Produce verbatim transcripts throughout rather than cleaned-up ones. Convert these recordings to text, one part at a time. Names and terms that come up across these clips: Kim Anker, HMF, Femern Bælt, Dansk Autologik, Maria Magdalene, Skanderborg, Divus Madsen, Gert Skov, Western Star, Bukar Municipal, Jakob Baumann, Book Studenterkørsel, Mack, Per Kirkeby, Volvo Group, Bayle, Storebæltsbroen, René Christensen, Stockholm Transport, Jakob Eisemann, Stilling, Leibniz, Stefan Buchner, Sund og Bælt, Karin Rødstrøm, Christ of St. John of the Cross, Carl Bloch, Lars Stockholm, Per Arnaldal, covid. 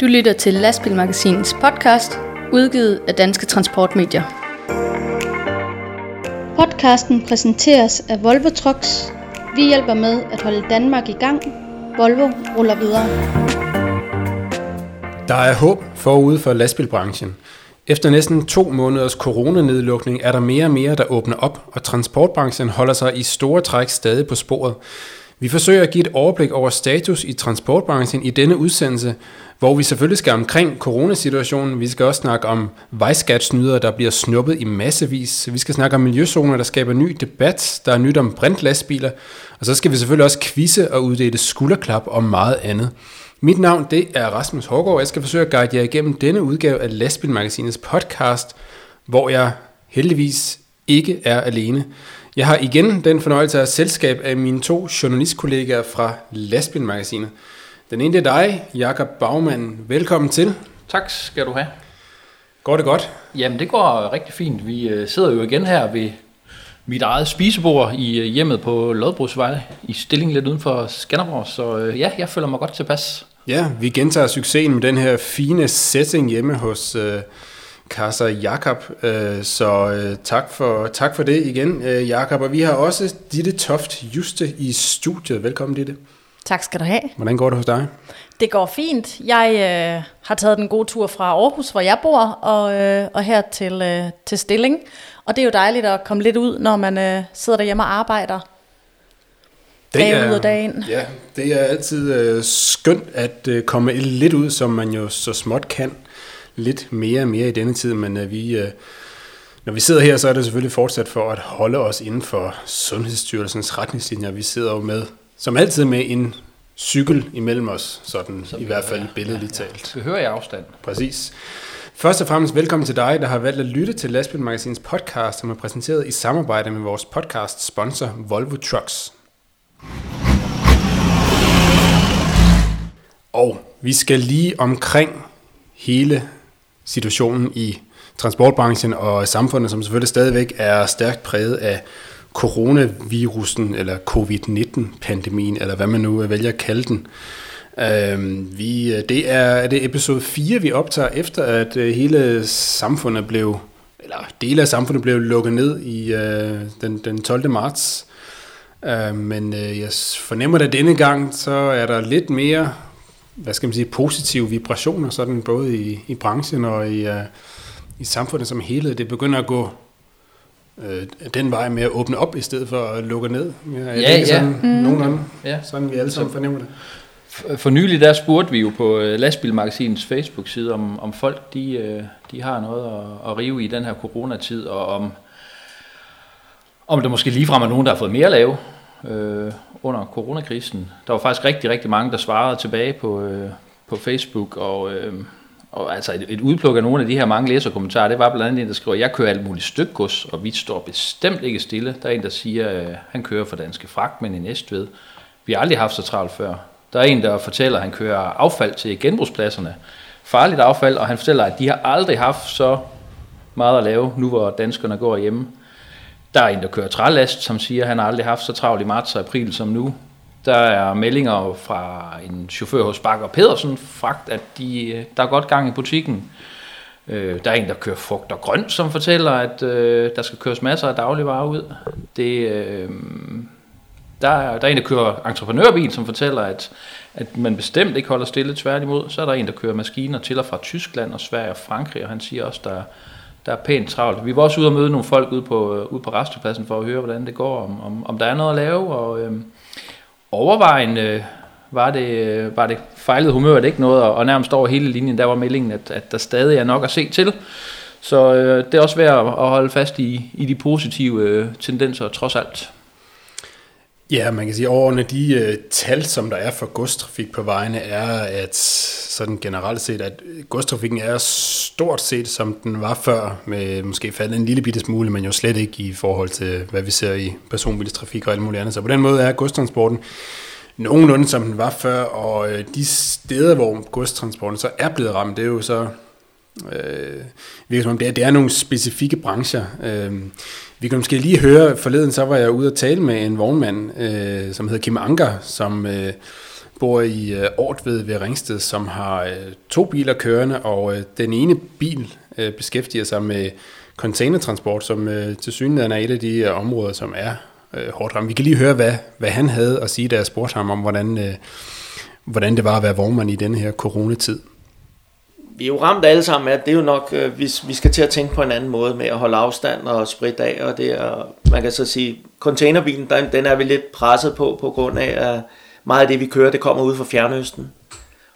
Du lytter til Lastbilmagasinets podcast, udgivet af Danske Transportmedier. Podcasten præsenteres af Volvo Trucks. Vi hjælper med at holde Danmark i gang. Volvo ruller videre. Der er håb forude for lastbilbranchen. Efter næsten to måneders coronanedlukning er der mere og mere, der åbner op, og transportbranchen holder sig i store træk stadig på sporet. Vi forsøger at give et overblik over status i transportbranchen i denne udsendelse, hvor vi selvfølgelig skal omkring coronasituationen. Vi skal også snakke om vejskatsnydere, der bliver snuppet i massevis. Vi skal snakke om miljøzoner, der skaber ny debat. Der er nyt om brintlastbiler. Og så skal vi selvfølgelig også quizze og uddele skulderklap og meget andet. Mit navn det er Rasmus Hårgaard, og jeg skal forsøge at guide jer igennem denne udgave af Lastbilmagasinets podcast, hvor jeg heldigvis ikke er alene. Jeg har igen den fornøjelse af selskab af mine to journalistkollegaer fra Lastbilmagasinet. Den ene er dig, Jakob Baumann. Velkommen til. Tak skal du have. Går det godt? Jamen det går rigtig fint. Vi sidder jo igen her ved mit eget spisebord i hjemmet på Lodbrugsvej i Stilling lidt uden for Skanderborg. Så ja, jeg føler mig godt tilpas. Ja, vi gentager succesen med den her fine setting hjemme hos øh, Kasper Jakob. Øh, så øh, tak, for, tak for det igen, øh, Jakob. Og vi har også Ditte Toft Juhlster i studiet. Velkommen, Ditte. Tak skal du have. Hvordan går det hos dig? Det går fint. Jeg øh, har taget den gode tur fra Aarhus, hvor jeg bor, og, øh, og her til, øh, til Stilling. Og det er jo dejligt at komme lidt ud, når man øh, sidder derhjemme og arbejder dag ud og dag ind. Ja, det er altid øh, skønt at øh, komme lidt ud, som man jo så småt kan. Lidt mere og mere i denne tid, men øh, vi... Øh, Når vi sidder her, så er det selvfølgelig fortsat for at holde os inden for Sundhedsstyrelsens retningslinjer. Vi sidder jo med, som altid, med en cykel imellem os, sådan så i hvert fald billedligt ja, ja. talt. Det hører i afstand. Præcis. Først og fremmest velkommen til dig, der har valgt at lytte til Lastbilmagasinets podcast, som er præsenteret i samarbejde med vores podcast sponsor Volvo Trucks. Og vi skal lige omkring hele situationen i transportbranchen og samfundet, som selvfølgelig stadigvæk er stærkt præget af coronavirusen eller covid nitten-pandemien, eller hvad man nu vælger at kalde den. Øhm, vi, det er, er det episode fire, vi optager efter, at hele samfundet blev, eller dele af samfundet blev lukket ned i øh, den, den tolvte marts. Øh, men øh, jeg fornemmer da denne gang, så er der lidt mere, hvad skal man sige, positive vibrationer, sådan både i, i branchen og i... Øh, i samfundet som helhed. Det begynder at gå øh, den vej med at åbne op, i stedet for at lukke ned. Ja, ja, ja. Sådan, mm. nogenlunde, ja. Sådan vi alle sammen fornemmer det. For nylig der spurgte vi jo på Lastbilmagasinets Facebook-side, om, om folk de, de har noget at, at rive i den her coronatid, og om, om der måske ligefrem er nogen, der har fået mere at lave øh, under coronakrisen. Der var faktisk rigtig, rigtig mange, der svarede tilbage på, øh, på Facebook, og... Øh, Og altså et, et udpluk af nogle af de her mange læserkommentarer, det var blandt andet en, der skriver, jeg kører alt muligt stykgods, og vi står bestemt ikke stille. Der er en, der siger, øh, han kører for Danske Fragtmænd i Næstved. Vi har aldrig haft så travlt før. Der er en, der fortæller, at han kører affald til genbrugspladserne. Farligt affald, og han fortæller, at de har aldrig haft så meget at lave, nu hvor danskerne går hjemme. Der er en, der kører trælast, som siger, at han har aldrig haft så travlt i marts og april som nu. Der er meldinger fra en chauffør hos Bakker Pedersen, fragt, at de, der er godt gang i butikken. Øh, der er en, der kører frugt og grønt, som fortæller, at øh, der skal køres masser af dagligvarer ud. Det, øh, der, er, der er en, der kører entreprenørbil, som fortæller, at, at man bestemt ikke holder stille, tværtimod. Så er der en, der kører maskiner til og fra Tyskland og Sverige og Frankrig, og han siger også, der, der er pænt travlt. Vi var også ude og møde nogle folk ude på, ude på rastepladsen for at høre, hvordan det går, om, om, om der er noget at lave, og... Øh, Overvejende var det, var det fejlet humør, det ikke noget, og nærmest over hele linjen, der var meldingen, at, at der stadig er nok at se til. Så øh, det er også værd at holde fast i, i de positive øh, tendenser, trods alt. Ja, man kan sige, at overordnet de øh, tal, som der er for godstrafik på vejene, er at sådan generelt set, at godstrafikken er stort set, som den var før, med måske faldet en lille bitte smule, men jo slet ikke i forhold til, hvad vi ser i personbilstrafik og alt muligt andet. Så på den måde er godstransporten nogenlunde, som den var før, og øh, de steder, hvor godstransporten så er blevet ramt, det er jo så Øh, virker som om det er, det er nogle specifikke brancher. Øh, vi kan måske lige høre, forleden så var jeg ude at tale med en vognmand, øh, som hedder Kim Anker, som øh, bor i øh, Årtved ved Ringsted, som har øh, to biler kørende, og øh, den ene bil øh, beskæftiger sig med containertransport, som øh, tilsyneladende er et af de øh, områder, som er øh, hårdt ramt. Vi kan lige høre, hvad, hvad han havde at sige, da jeg spurgte ham om, hvordan, øh, hvordan det var at være vognmand i denne her coronatid. Vi er jo ramt alle sammen af, det er jo nok, øh, hvis vi skal til at tænke på en anden måde med at holde afstand og spritte af, og det er, man kan så sige, containerbilen, den, den er vi lidt presset på, på grund af, at meget af det, vi kører, det kommer ud fra Fjernøsten,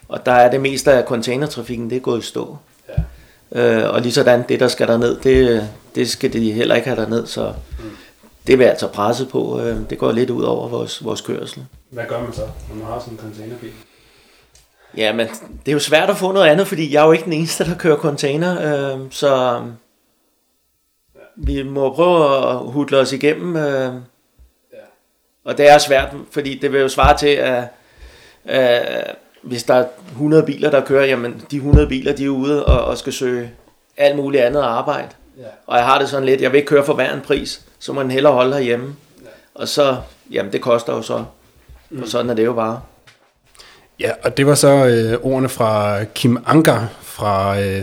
og der er det meste af containertrafikken, det er gået i stå. Ja. Øh, og lige sådan, det der skal derned, det, det skal de heller ikke have derned, så mm. det er vi altså presset på, øh, det går lidt ud over vores, vores kørsel. Hvad gør man så, når man har sådan en containerbil? Ja, men det er jo svært at få noget andet, fordi jeg er jo ikke den eneste, der kører container, øh, så vi må prøve at hudle os igennem. Øh, og det er svært, fordi det vil jo svare til, at, at hvis der er hundrede biler, der kører, jamen de hundrede biler, de er ude og, og skal søge alt muligt andet arbejde. Ja. Og jeg har det sådan lidt, jeg vil ikke køre for hver en pris, så må den hellere holde herhjemme. Ja. Og så, jamen det koster jo så, mm. og sådan er det jo bare. Ja, og det var så øh, ordene fra Kim Anker fra, øh,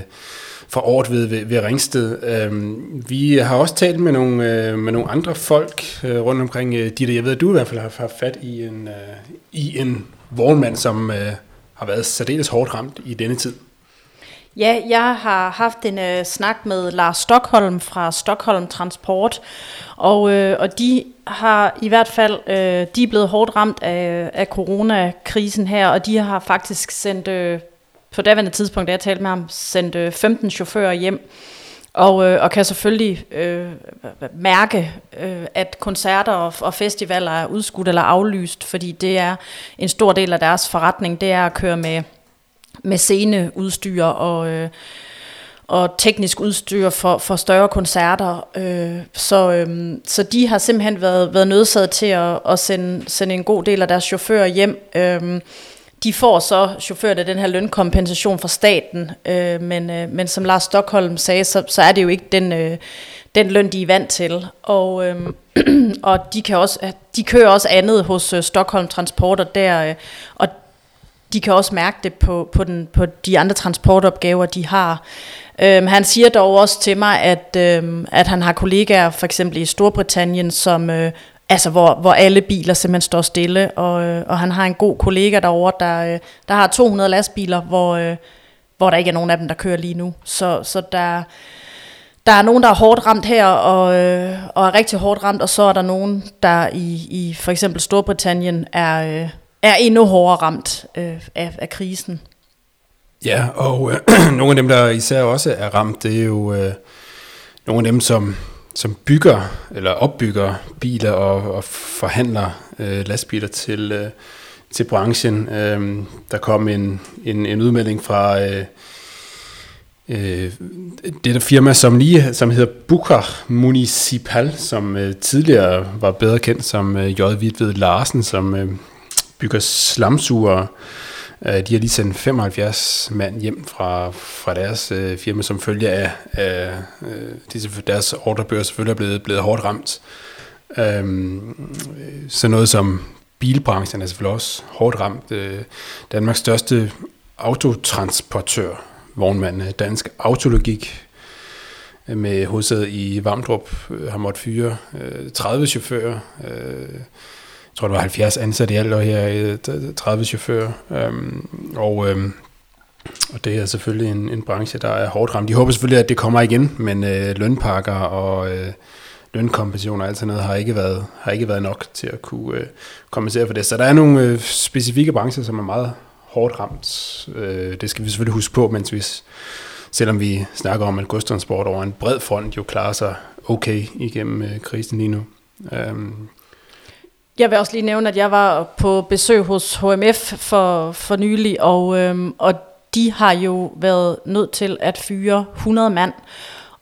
fra Årtved ved, ved Ringsted. Øh, vi har også talt med nogle, øh, med nogle andre folk øh, rundt omkring øh, Ditte. Jeg ved, at du i hvert fald har haft fat i en, øh, i en vognmand, som øh, har været særdeles hårdt ramt i denne tid. Ja, jeg har haft en øh, snak med Lars Stockholm fra Stockholm Transport, og, øh, og de har i hvert fald, øh, de er blevet hårdt ramt af, af coronakrisen her, og de har faktisk sendt, øh, på daværende tidspunkt, da jeg talte med ham, sendt øh, femten chauffører hjem, og, øh, og kan selvfølgelig øh, mærke, øh, at koncerter og, og festivaler er udskudt eller aflyst, fordi det er en stor del af deres forretning, det er at køre med med sceneudstyr og, øh, og teknisk udstyr for, for større koncerter. Øh, så, øh, så de har simpelthen været, været nødsaget til at, at sende, sende en god del af deres chauffører hjem. Øh, de får så chaufførerne den her lønkompensation fra staten, øh, men, øh, men som Lars Stockholm sagde, så, så er det jo ikke den, øh, den løn, de er vant til. Og, øh, og de, kan også, de kører også andet hos øh, Stockholm Transporter der, øh, og de kan også mærke det på, på, den, på de andre transportopgaver, de har. Øhm, han siger dog også til mig, at, øhm, at han har kollegaer, for eksempel i Storbritannien, som, øh, altså hvor, hvor alle biler simpelthen står stille, og, øh, og han har en god kollega derovre, der, øh, der har to hundrede lastbiler, hvor, øh, hvor der ikke er nogen af dem, der kører lige nu. Så, så der, der er nogen, der er hårdt ramt her, og, øh, og er rigtig hårdt ramt, og så er der nogen, der i, i for eksempel Storbritannien er... Øh, er endnu hårdere ramt øh, af, af krisen. Ja, og øh, nogle af dem, der især også er ramt, det er jo øh, nogle af dem, som, som bygger eller opbygger biler og, og forhandler øh, lastbiler til, øh, til branchen. Øh, der kom en, en, en udmelding fra øh, øh, det der firma, som, lige, som hedder Bukar Municipal, som øh, tidligere var bedre kendt som øh, J V Larsen, som... Øh, bygger slamsugere. De har lige sendt femoghalvfjerds mand hjem fra, fra deres øh, firma, som følge af, af øh, deres ordrebøger selvfølgelig er blevet, blevet hårdt ramt. Øhm, så noget som bilbranchen er selvfølgelig også hårdt ramt. Øh, Danmarks største autotransportør, vognmand, Dansk Autologik, med hovedsæde i Vamdrup, har måttet fyre øh, tredive chauffører, øh, jeg tror, det var halvfjerds ansatte i alt, og her tredive chauffører. Øhm, og, øhm, og det er selvfølgelig en, en branche, der er hårdt ramt. De håber selvfølgelig, at det kommer igen, men øh, lønpakker og øh, lønkompensationer og alt sådan noget har ikke været, har ikke været nok til at kunne øh, kompensere for det. Så der er nogle øh, specifikke brancher, som er meget hårdt ramt. Øh, det skal vi selvfølgelig huske på, mens vi, selvom vi snakker om, at godstransport over en bred front jo klarer sig okay igennem øh, krisen lige nu. Øhm, Jeg vil også lige nævne, at jeg var på besøg hos H M F for, for nylig, og, øhm, og de har jo været nødt til at fyre hundrede mand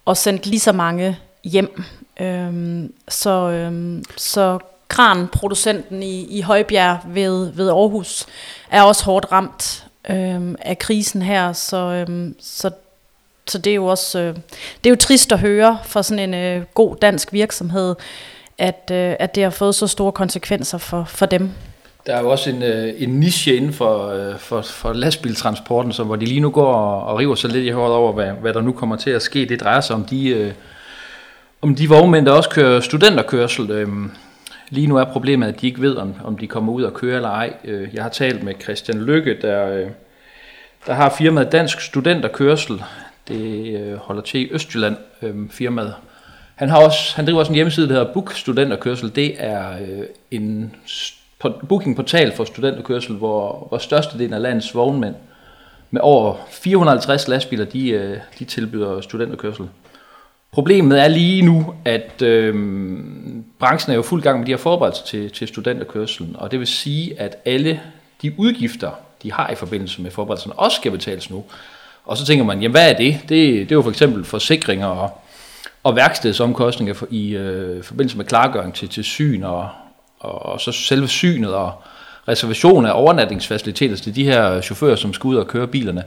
og sendt lige så mange hjem. Øhm, så, øhm, så kranproducenten i, i Højbjerg ved, ved Aarhus er også hårdt ramt øhm, af krisen her, så, øhm, så Så det er jo også øh, det er jo trist at høre for sådan en øh, god dansk virksomhed, at, øh, at det har fået så store konsekvenser for, for dem. Der er jo også en, øh, en niche inden for, øh, for, for lastbiltransporten, så hvor de lige nu går og, og river sig lidt i håret over, hvad, hvad der nu kommer til at ske. Det drejer sig om de, øh, om de vognmænd, der også kører studenterkørsel. Øh, lige nu er problemet, at de ikke ved, om, om de kommer ud og kører eller ej. Øh, jeg har talt med Christian Lykke, der, øh, der har firmaet Dansk Studenterkørsel. Det øh, holder til i Østjylland, øh, firmaet. Han, har også, han driver også en hjemmeside, der hedder Book Studenterkørsel. Det er øh, en st- bookingportal for studenterkørsel, hvor, hvor størstedelen af landets vognmænd med over fire hundrede og halvtreds lastbiler, de, øh, de tilbyder studenterkørsel. Problemet er lige nu, at øh, branchen er jo fuld gang med de her forberedelser til, til studenterkørselen, og det vil sige, at alle de udgifter, de har i forbindelse med forberedelserne, også skal betales nu. Og så tænker man, jamen hvad er det? Det, det er jo for eksempel forsikringer og, og værkstedsomkostninger for, i øh, forbindelse med klargøring til, til syn, og, og, og så selve synet og reservation af overnatningsfaciliteter til de her chauffører, som skal ud og køre bilerne.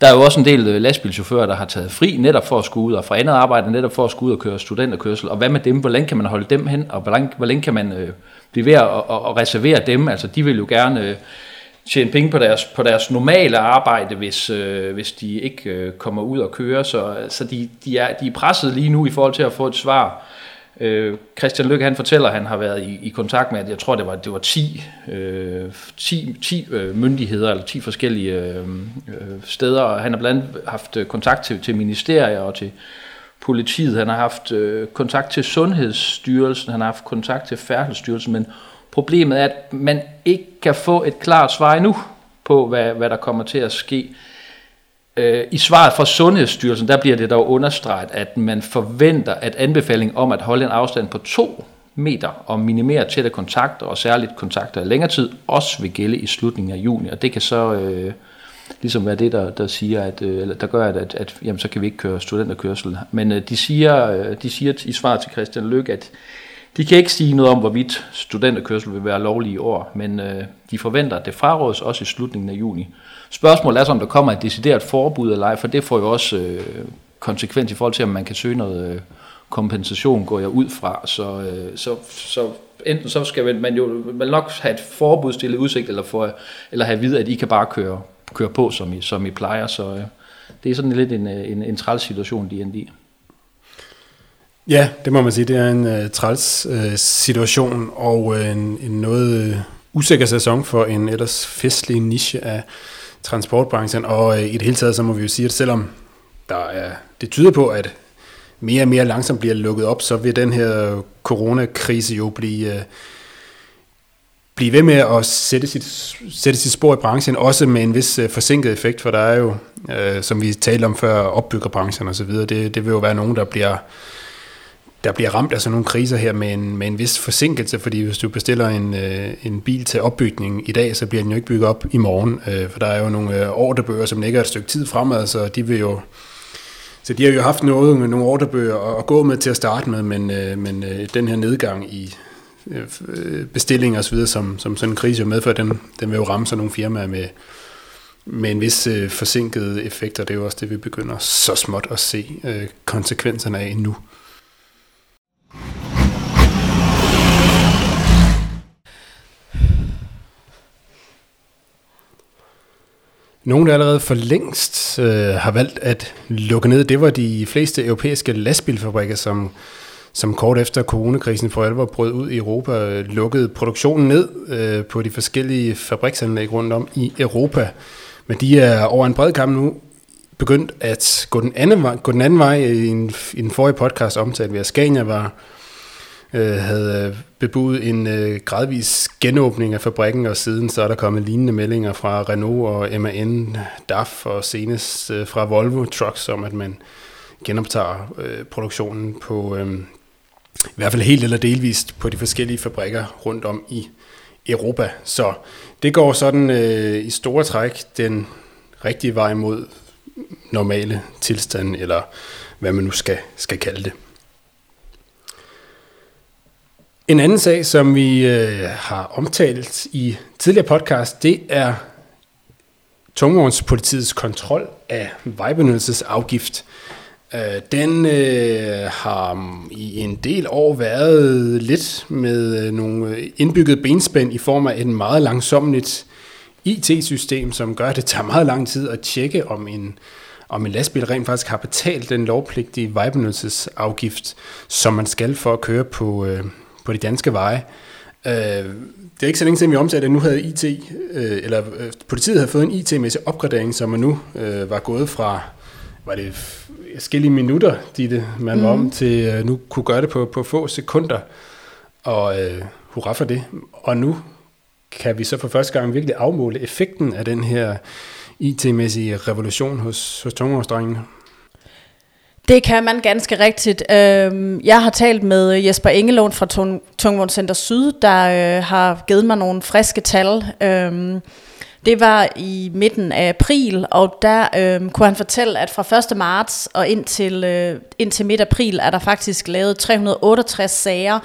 Der er jo også en del lastbilchauffører, der har taget fri netop for at skulle ud, og fra andet arbejde netop for at skulle ud og køre studenterkørsel. Og hvad med dem? Hvor længe kan man holde dem hen? Og hvor længe, hvor længe kan man øh, blive ved at og, og reservere dem? Altså de vil jo gerne... Øh, tjene penge på deres, på deres normale arbejde, hvis, øh, hvis de ikke øh, kommer ud og kører. Så, så de, de, er, de er presset lige nu i forhold til at få et svar. Øh, Christian Lykke, han fortæller, at han har været i, i kontakt med, at jeg tror, det var, det var ti øh, myndigheder, eller ti forskellige øh, steder. Og han har blandt andet haft kontakt til, til ministerier og til politiet. Han har haft øh, kontakt til Sundhedsstyrelsen, han har haft kontakt til Færdselsstyrelsen, men problemet er, at man ikke kan få et klart svar endnu på, hvad, hvad der kommer til at ske. Øh, I svaret fra Sundhedsstyrelsen, der bliver det dog understreget, at man forventer, at anbefalingen om at holde en afstand på to meter og minimere tætte kontakter, og særligt kontakter i længere tid, også vil gælde i slutningen af juni. Og det kan så øh, ligesom være det, der, der, siger, at, øh, der gør, at, at, at jamen, så kan vi ikke køre studenterkørsel. Men øh, de, siger, øh, de siger i svaret til Christian Lykke, at de kan ikke sige noget om, hvorvidt studenterkørsel vil være lovlig i år, men øh, de forventer, at det frarådes også i slutningen af juni. Spørgsmålet er så, om der kommer et decideret forbud eller ej, for det får jo også øh, konsekvens i forhold til, om man kan søge noget øh, kompensation, går jeg ud fra. Så, øh, så, så enten så skal man jo man nok have et forbud stillet udsigt, eller, for, eller have at vide, at I kan bare køre, køre på, som I, som I plejer. Så øh, det er sådan lidt en, en, en træls situation, de er i. Ja, det må man sige. Det er en uh, træls uh, situation og uh, en, en noget uh, usikker sæson for en ellers festlig niche af transportbranchen. Og uh, i det hele taget, så må vi jo sige, at selvom der er, det tyder på, at mere og mere langsomt bliver lukket op, så vil den her coronakrise jo blive, uh, blive ved med at sætte sit, sætte sit spor i branchen, også med en vis uh, forsinket effekt, for der er jo, uh, som vi talte om før, opbyggerbranchen og så videre. Det, det vil jo være nogen, der bliver... Der bliver ramt af sådan nogle kriser her med en, med en vis forsinkelse, fordi hvis du bestiller en, øh, en bil til opbygning i dag, så bliver den jo ikke bygget op i morgen, øh, for der er jo nogle øh, ordrebøger, som ligger et stykke tid fremad, så de vil jo, så de har jo haft noget med nogle ordrebøger at gå med til at starte med, men, øh, men øh, den her nedgang i øh, bestillinger og så videre, som, som sådan en krise jo medfører, den, den vil jo ramme sådan nogle firmaer med, med en vis øh, forsinket effekt, og det er jo også det, vi begynder så småt at se øh, konsekvenserne af nu. Nogle, der allerede for længst øh, har valgt at lukke ned, det var de fleste europæiske lastbilfabrikker, som, som kort efter coronakrisen for alvor brød ud i Europa, øh, lukkede produktionen ned øh, på de forskellige fabriksanlæg rundt om i Europa. Men de er over en bred kamp nu begyndt at gå den anden vej. Gå den anden vej. I, en, i den forrige podcast omtalte vi, at Scania var, øh, havde bebudet en øh, gradvis genåbning af fabrikken, og siden så er der kommet lignende meldinger fra Renault og M A N, D A F og senest øh, fra Volvo Trucks, om at man genoptager øh, produktionen på øh, i hvert fald helt eller delvist på de forskellige fabrikker rundt om i Europa. Så det går sådan øh, i store træk den rigtige vej mod normale tilstande, eller hvad man nu skal, skal kalde det. En anden sag, som vi øh, har omtalt i tidligere podcast, det er Tungvognspolitiets kontrol af vejbenyttelsesafgift. Den øh, har i en del år været lidt med nogle indbyggede benspænd i form af et meget langsommeligt I T-system, som gør, at det tager meget lang tid at tjekke, om en, om en lastbil rent faktisk har betalt den lovpligtige vejbenyttelsesafgift, som man skal for at køre på, øh, på de danske veje. Øh, det er ikke så længe siden, vi omtalte, at nu havde I T, øh, eller øh, politiet havde fået en I T-mæssig opgradering, som man nu øh, var gået fra, var det forskellige minutter, Ditte, man var mm. om til, nu kunne gøre det på, på få sekunder, og øh, hurra for det. Og nu kan vi så for første gang virkelig afmåle effekten af den her I T-mæssige revolution hos, hos tungvognsdrengene. Det kan man ganske rigtigt. Jeg har talt med Jesper Engelund fra Tungvogn Center Syd, der har givet mig nogle friske tal. Det var i midten af april, og der øh, kunne han fortælle, at fra første marts og indtil, øh, indtil midt-april er der faktisk lavet tre hundrede og otteogtres sager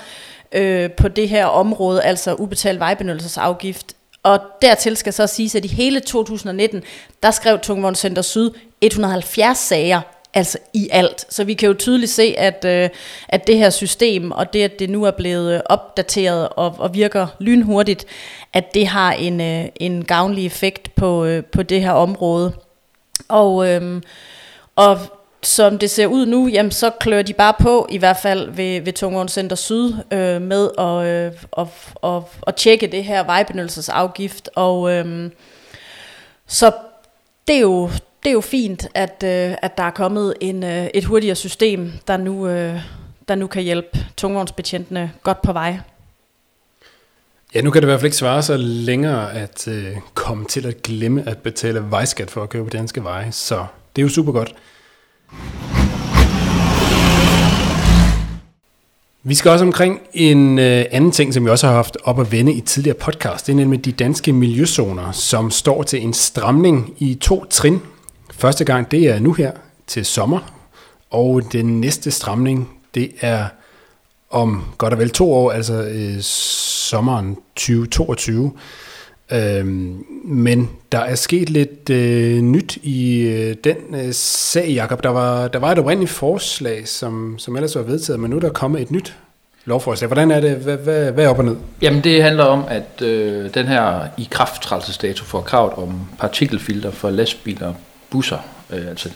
øh, på det her område, altså ubetalt vejbenyttelsesafgift. Og dertil skal så siges, at i hele to tusind og nitten, der skrev Tungvogn Center Syd et hundrede og halvfjerds sager, altså i alt. Så vi kan jo tydeligt se, at, øh, at det her system, og det, at det nu er blevet opdateret og, og virker lynhurtigt, at det har en, øh, en gavnlig effekt på, øh, på det her område. Og, øh, og som det ser ud nu, jamen, så klør de bare på, i hvert fald ved, ved Tungvogn Center Syd, øh, med at øh, og, og, og tjekke det her vejbenyttelsesafgift. Og øh, så det er jo... Det er jo fint, at, øh, at der er kommet en, øh, et hurtigere system, der nu, øh, der nu kan hjælpe tungvognsbetjentene godt på vej. Ja, nu kan det i hvert fald ikke svare sig længere at øh, komme til at glemme at betale vejskat for at køre på danske veje, så det er jo super godt. Vi skal også omkring en øh, anden ting, som vi også har haft op at vende i tidligere podcast. Det er nemlig de danske miljøzoner, som står til en stramning i to trin. Første gang, det er nu her til sommer, og den næste stramning, det er om godt og vel to år, altså øh, sommeren tyve toogtyve. Øhm, men der er sket lidt øh, nyt i øh, den øh, sag, Jakob. Der var, der var et oprindeligt forslag, som, som ellers var vedtaget, men nu er der kommet et nyt lovforslag. Hvordan er det? Hvad, hvad, hvad er op og ned? Jamen det handler om, at øh, den her ikrafttrædelsesdato for kravet om partikelfilter for lastbiler busser. Øh, altså,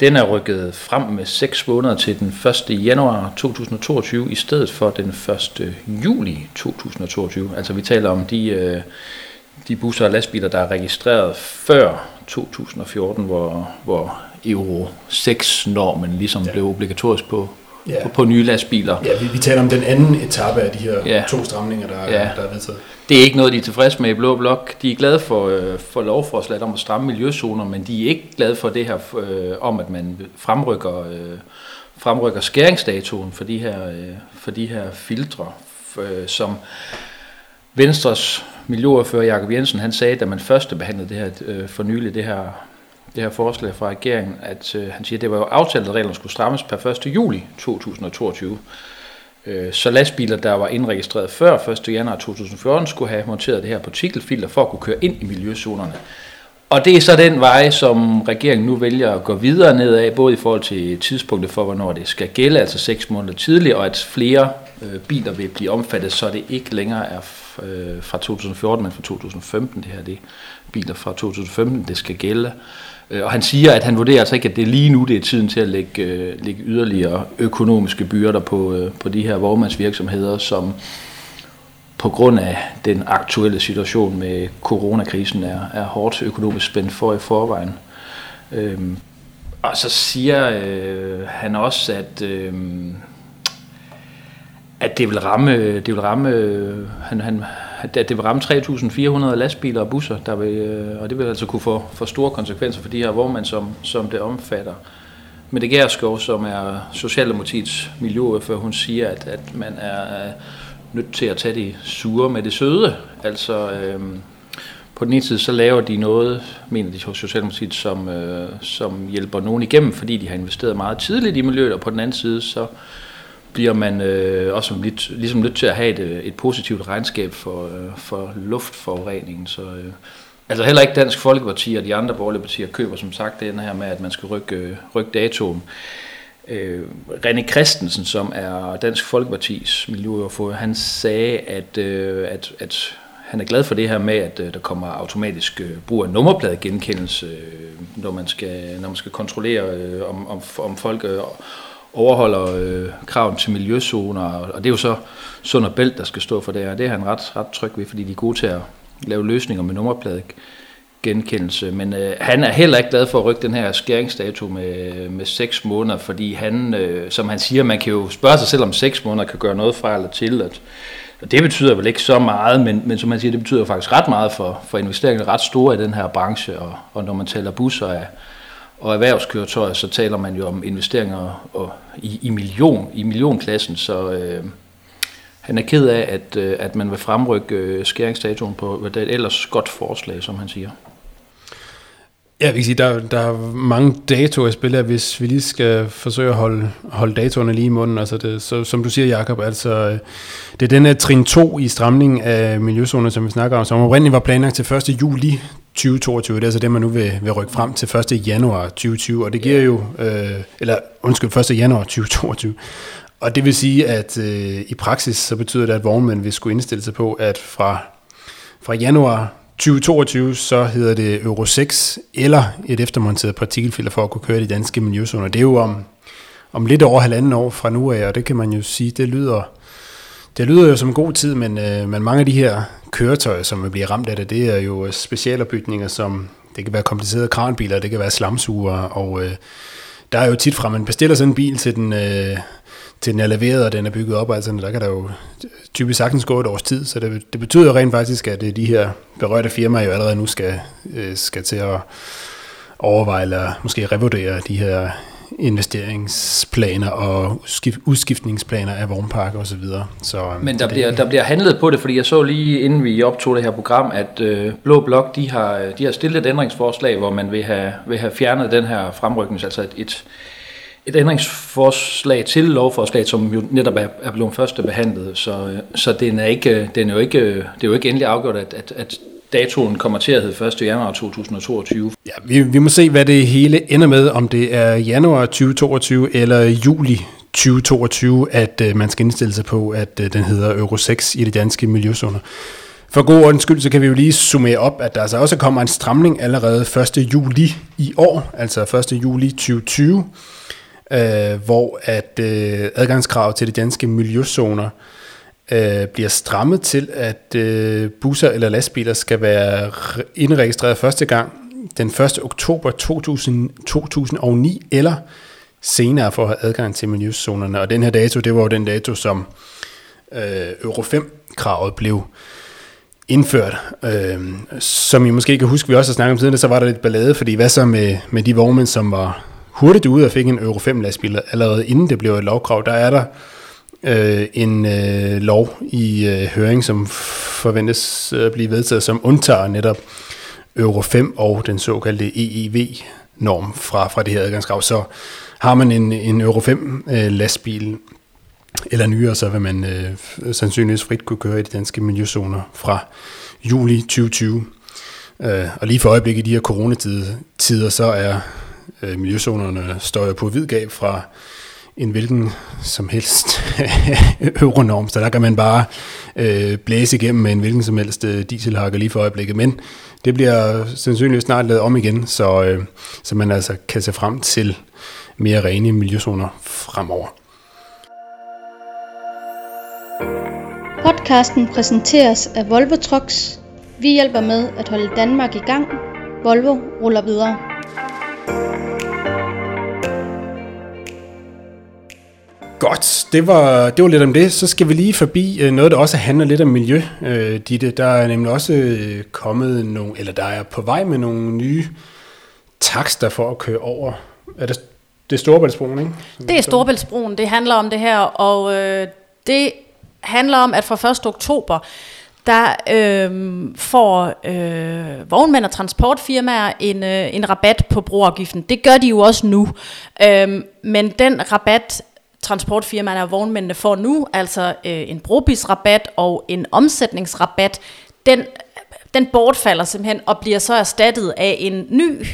den er rykket frem med seks måneder til den første januar to tusind og toogtyve i stedet for den første juli to tusind og toogtyve. Altså vi taler om de, øh, de busser og lastbiler, der er registreret før to tusind og fjorten, hvor, hvor euro seks-normen ligesom ja. blev obligatorisk på, ja. på, på nye lastbiler. Ja, vi, vi taler om den anden etape af de her ja. to stramninger, der, ja. der er vedtaget. Det er ikke noget, de er tilfredse med i Blå Blok. De er glade for, øh, for lovforslaget om at stramme miljøzoner, men de er ikke glade for det her øh, om, at man fremrykker, øh, fremrykker skæringsdatoen for de her, øh, for de her filtre, øh, som Venstres miljøordfører Jakob Jensen, han sagde, da man første behandlede det her øh, for nylig, det her, det her forslag fra regeringen, at øh, han siger, at det var jo aftalt, at reglerne skulle strammes per første juli to tusind og toogtyve. Så lastbiler, der var indregistreret før første januar to tusind og fjorten, skulle have monteret det her partikelfilter for at kunne køre ind i miljøzonerne. Og det er så den vej, som regeringen nu vælger at gå videre nedad, både i forhold til tidspunktet for, hvornår det skal gælde, altså seks måneder tidligere, og at flere øh, biler vil blive omfattet, så det ikke længere er f- øh, fra to tusind og fjorten, men fra to tusind og femten. Det her det er biler fra to tusind og femten, det skal gælde. Og han siger, at han vurderer altså ikke, at det lige nu det er tiden til at lægge, øh, lægge yderligere økonomiske byrder på, øh, på de her vognmandsvirksomheder, som på grund af den aktuelle situation med coronakrisen er, er hårdt økonomisk spændt for i forvejen. Øhm, og så siger øh, han også, at, øh, at det vil ramme, det vil ramme øh, han, han, at det vil ramme tre tusind fire hundrede lastbiler og busser, der vil, og det vil altså kunne få, få store konsekvenser for de her vognmænd, som, som det omfatter. Men det Gert Skov, som er Socialdemokratiets miljøordfører, hun siger, at, at man er nødt til at tage det sure med det søde. Altså, øhm, på den ene side, så laver de noget, mener de hos Socialdemokratiet, som, øh, som hjælper nogen igennem, fordi de har investeret meget tidligt i miljøet, og på den anden side, så bliver man øh, også lidt, ligesom nødt til at have et, et positivt regnskab for, øh, for luftforureningen. Så øh, Altså heller ikke Dansk Folkeparti og de andre borgerlige partier køber som sagt den her med, at man skal rykke, rykke datoen. Øh, René Christensen, som er Dansk Folkepartis miljøordfører, han sagde, at, øh, at, at han er glad for det her med, at øh, der kommer automatisk øh, brug af nummerpladegenkendelse, øh, når man skal, når man skal kontrollere, øh, om, om, om folk øh, overholder øh, kraven til miljøzoner. Og det er jo så Sund og Bælt, der skal stå for det her. Det er han ret, ret tryg ved, fordi de er gode til at lave løsninger med nummerpladegenkendelse, men øh, han er heller ikke glad for at rykke den her skæringsdato med, med seks måneder, fordi han, øh, som han siger, man kan jo spørge sig selv, om seks måneder kan gøre noget fra eller til, at, og det betyder vel ikke så meget, men, men som han siger, det betyder faktisk ret meget for, for investeringerne, ret store i den her branche, og, og når man taler busser af, og erhvervskøretøjer, så taler man jo om investeringer og, i, i, million, i millionklassen, så øh, han er ked af, at, at man vil fremrykke skæringsdatoen på et ellers godt forslag, som han siger. Ja, vi kan sige, der, der er mange datoer i spil her, hvis vi lige skal forsøge at holde, holde datoerne lige i munden. Altså det, så, som du siger, Jakob, altså, det er den her trin to i stramningen af miljøzoner, som vi snakker om, som oprindeligt var planlagt til første juli tyve toogtyve. Det er altså det, man nu vil, vil rykke frem til første januar tyve tyve, og det giver jo, øh, eller undskyld, første januar tyve toogtyve. Og det vil sige, at øh, i praksis så betyder det, at vognmænd vil skulle indstille sig på, at fra, fra januar tyve toogtyve, så hedder det Euro seks eller et eftermonteret partikelfilter for at kunne køre i de danske miljøzoner. Det er jo om, om lidt over halvanden år fra nu af, og det kan man jo sige, det lyder, det lyder jo som god tid, men, øh, men mange af de her køretøjer, som vil blive ramt af det, det er jo specialopbygninger, som det kan være komplicerede kranbiler, det kan være slamsuger, og øh, der er jo tit fra, man bestiller sådan en bil til den... Øh, til den er leveret, og den er bygget op, altså der kan der jo typisk sagtens gå et års tid, så det, det betyder jo rent faktisk, at de her berørte firmaer jo allerede nu skal, skal til at overveje, eller måske revurdere de her investeringsplaner og udskiftningsplaner af vognparker og så videre. Så, men der, det, bliver, der bliver handlet på det, fordi jeg så lige inden vi optog det her program, at øh, Blå Blok, de har, de har stillet et ændringsforslag, hvor man vil have, vil have fjernet den her fremrykning, altså et, et Et ændringsforslag til lovforslaget, som jo netop er blevet første behandlet, så, så den er ikke, den er jo ikke, det er jo ikke endelig afgjort, at, at, at datoen kommer til at hedde første januar tyve toogtyve. Ja, vi, vi må se, hvad det hele ender med, om det er januar tyve toogtyve eller juli tyve toogtyve, at uh, man skal indstille sig på, at uh, den hedder Euro seks i de danske miljøzoner. For god ordens skyld, så kan vi jo lige summere op, at der altså også kommer en stramning allerede første juli i år, altså første juli tyve tyve. Øh, hvor at øh, adgangskrav til de danske miljøzoner øh, bliver strammet til, at øh, busser eller lastbiler skal være indregistreret første gang den første oktober to tusind og ni eller senere for at have adgang til miljøzonerne. Og den her dato, det var jo den dato, som øh, Euro fem-kravet blev indført. Øh, som I måske kan huske, vi også har snakket om siden, så var der lidt ballade, fordi hvad så med, med de vognmænd, som var hurtigt ude og fik en Euro fem lastbil allerede inden det blev et lovkrav. Der er der øh, en øh, lov i øh, høring, som forventes at blive vedtaget, som undtager netop Euro fem og den såkaldte E E V-norm fra, fra det her adgangskrav. Så har man en, en Euro fem øh, lastbil eller nyere, så vil man øh, sandsynligvis frit kunne køre i de danske miljøzoner fra juli tyve tyve. Øh, og lige for øjeblikket i de her coronatider, så er miljøzonerne står jo på hvidgab fra en hvilken som helst euronorm, så der kan man bare øh, blæse igennem med en hvilken som helst øh, dieselhakker lige for øjeblikket, men det bliver sandsynligvis snart lavet om igen, så, øh, så man altså kan se frem til mere rene miljøzoner fremover. Podcasten præsenteres af Volvo Trucks. Vi hjælper med at holde Danmark i gang. Volvo ruller videre. Godt, det var, det var lidt om det. Så skal vi lige forbi noget, der også handler lidt om miljø, øh, Ditte. Der er nemlig også kommet nogle, eller der er på vej med nogle nye takster for at køre over. Er det, det er Storebæltsbroen, ikke? Det er Storebæltsbroen, det handler om det her, og øh, det handler om, at fra første oktober, der øh, får øh, vognmænd og transportfirmaer en, øh, en rabat på broafgiften. Det gør de jo også nu, øh, men den rabat transportfirmaerne og vognmændene får nu, altså øh, en brobizrabat og en omsætningsrabat, den den bortfalder simpelthen og bliver så erstattet af en ny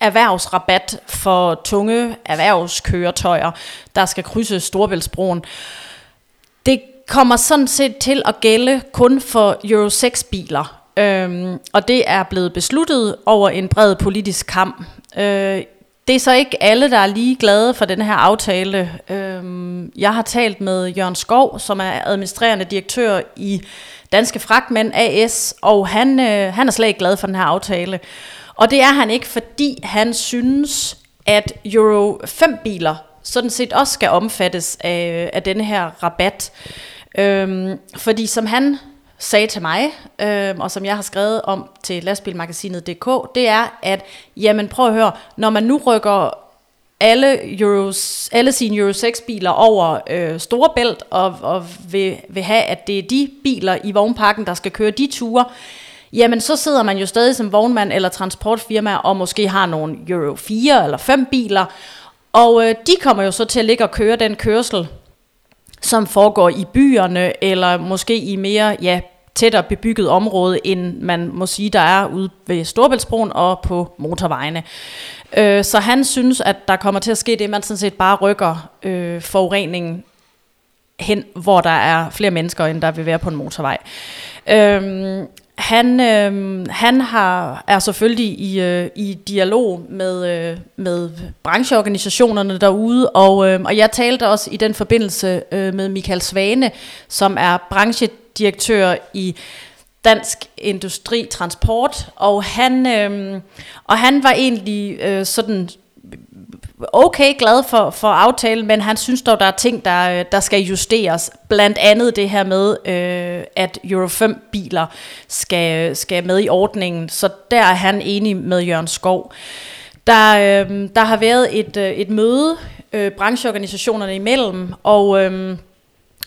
erhvervsrabat for tunge erhvervskøretøjer, der skal krydse Storebæltsbroen. Det kommer sådan set til at gælde kun for Euro seks biler, øhm, og det er blevet besluttet over en bred politisk kamp. Øh, det er så ikke alle, der er lige glade for den her aftale. Øh, jeg har talt med Jørgen Skov, som er administrerende direktør i Danske Fragtmænd A S, og han, øh, han er slet ikke glad for den her aftale. Og det er han ikke, fordi han synes, at Euro fem biler sådan set også skal omfattes af, af denne her rabat. Øhm, fordi som han sagde til mig, øhm, og som jeg har skrevet om til lastbilmagasinet punktum d k, det er, at jamen prøv at høre, når man nu rykker alle, Euros, alle sine Euro seks biler over øh, Storebælt, og, og vil, vil have, at det er de biler i vognparken, der skal køre de ture, jamen så sidder man jo stadig som vognmand eller transportfirma, og måske har nogle Euro fire eller fem biler, og øh, de kommer jo så til at ligge og køre den kørsel, som foregår i byerne, eller måske i mere ja, tættere bebygget område, end man må sige, der er ude ved Storebæltsbroen og på motorvejene. Øh, så han synes, at der kommer til at ske det, at man sådan set bare rykker øh, forureningen hen, hvor der er flere mennesker, end der vil være på en motorvej. Øh, Han, øh, han har, er selvfølgelig i, øh, i dialog med, øh, med brancheorganisationerne derude, og, øh, og jeg talte også i den forbindelse øh, med Michael Svane, som er branchedirektør i Dansk Industri Transport, og han, øh, og han var egentlig øh, sådan okay glad for, for aftalen, men han synes dog, der er ting, der, der skal justeres. Blandt andet det her med, øh, at Euro fem biler skal, skal med i ordningen. Så der er han enig med Jørgen Skov. Der, øh, der har været et, øh, et møde øh, brancheorganisationerne imellem, og, øh,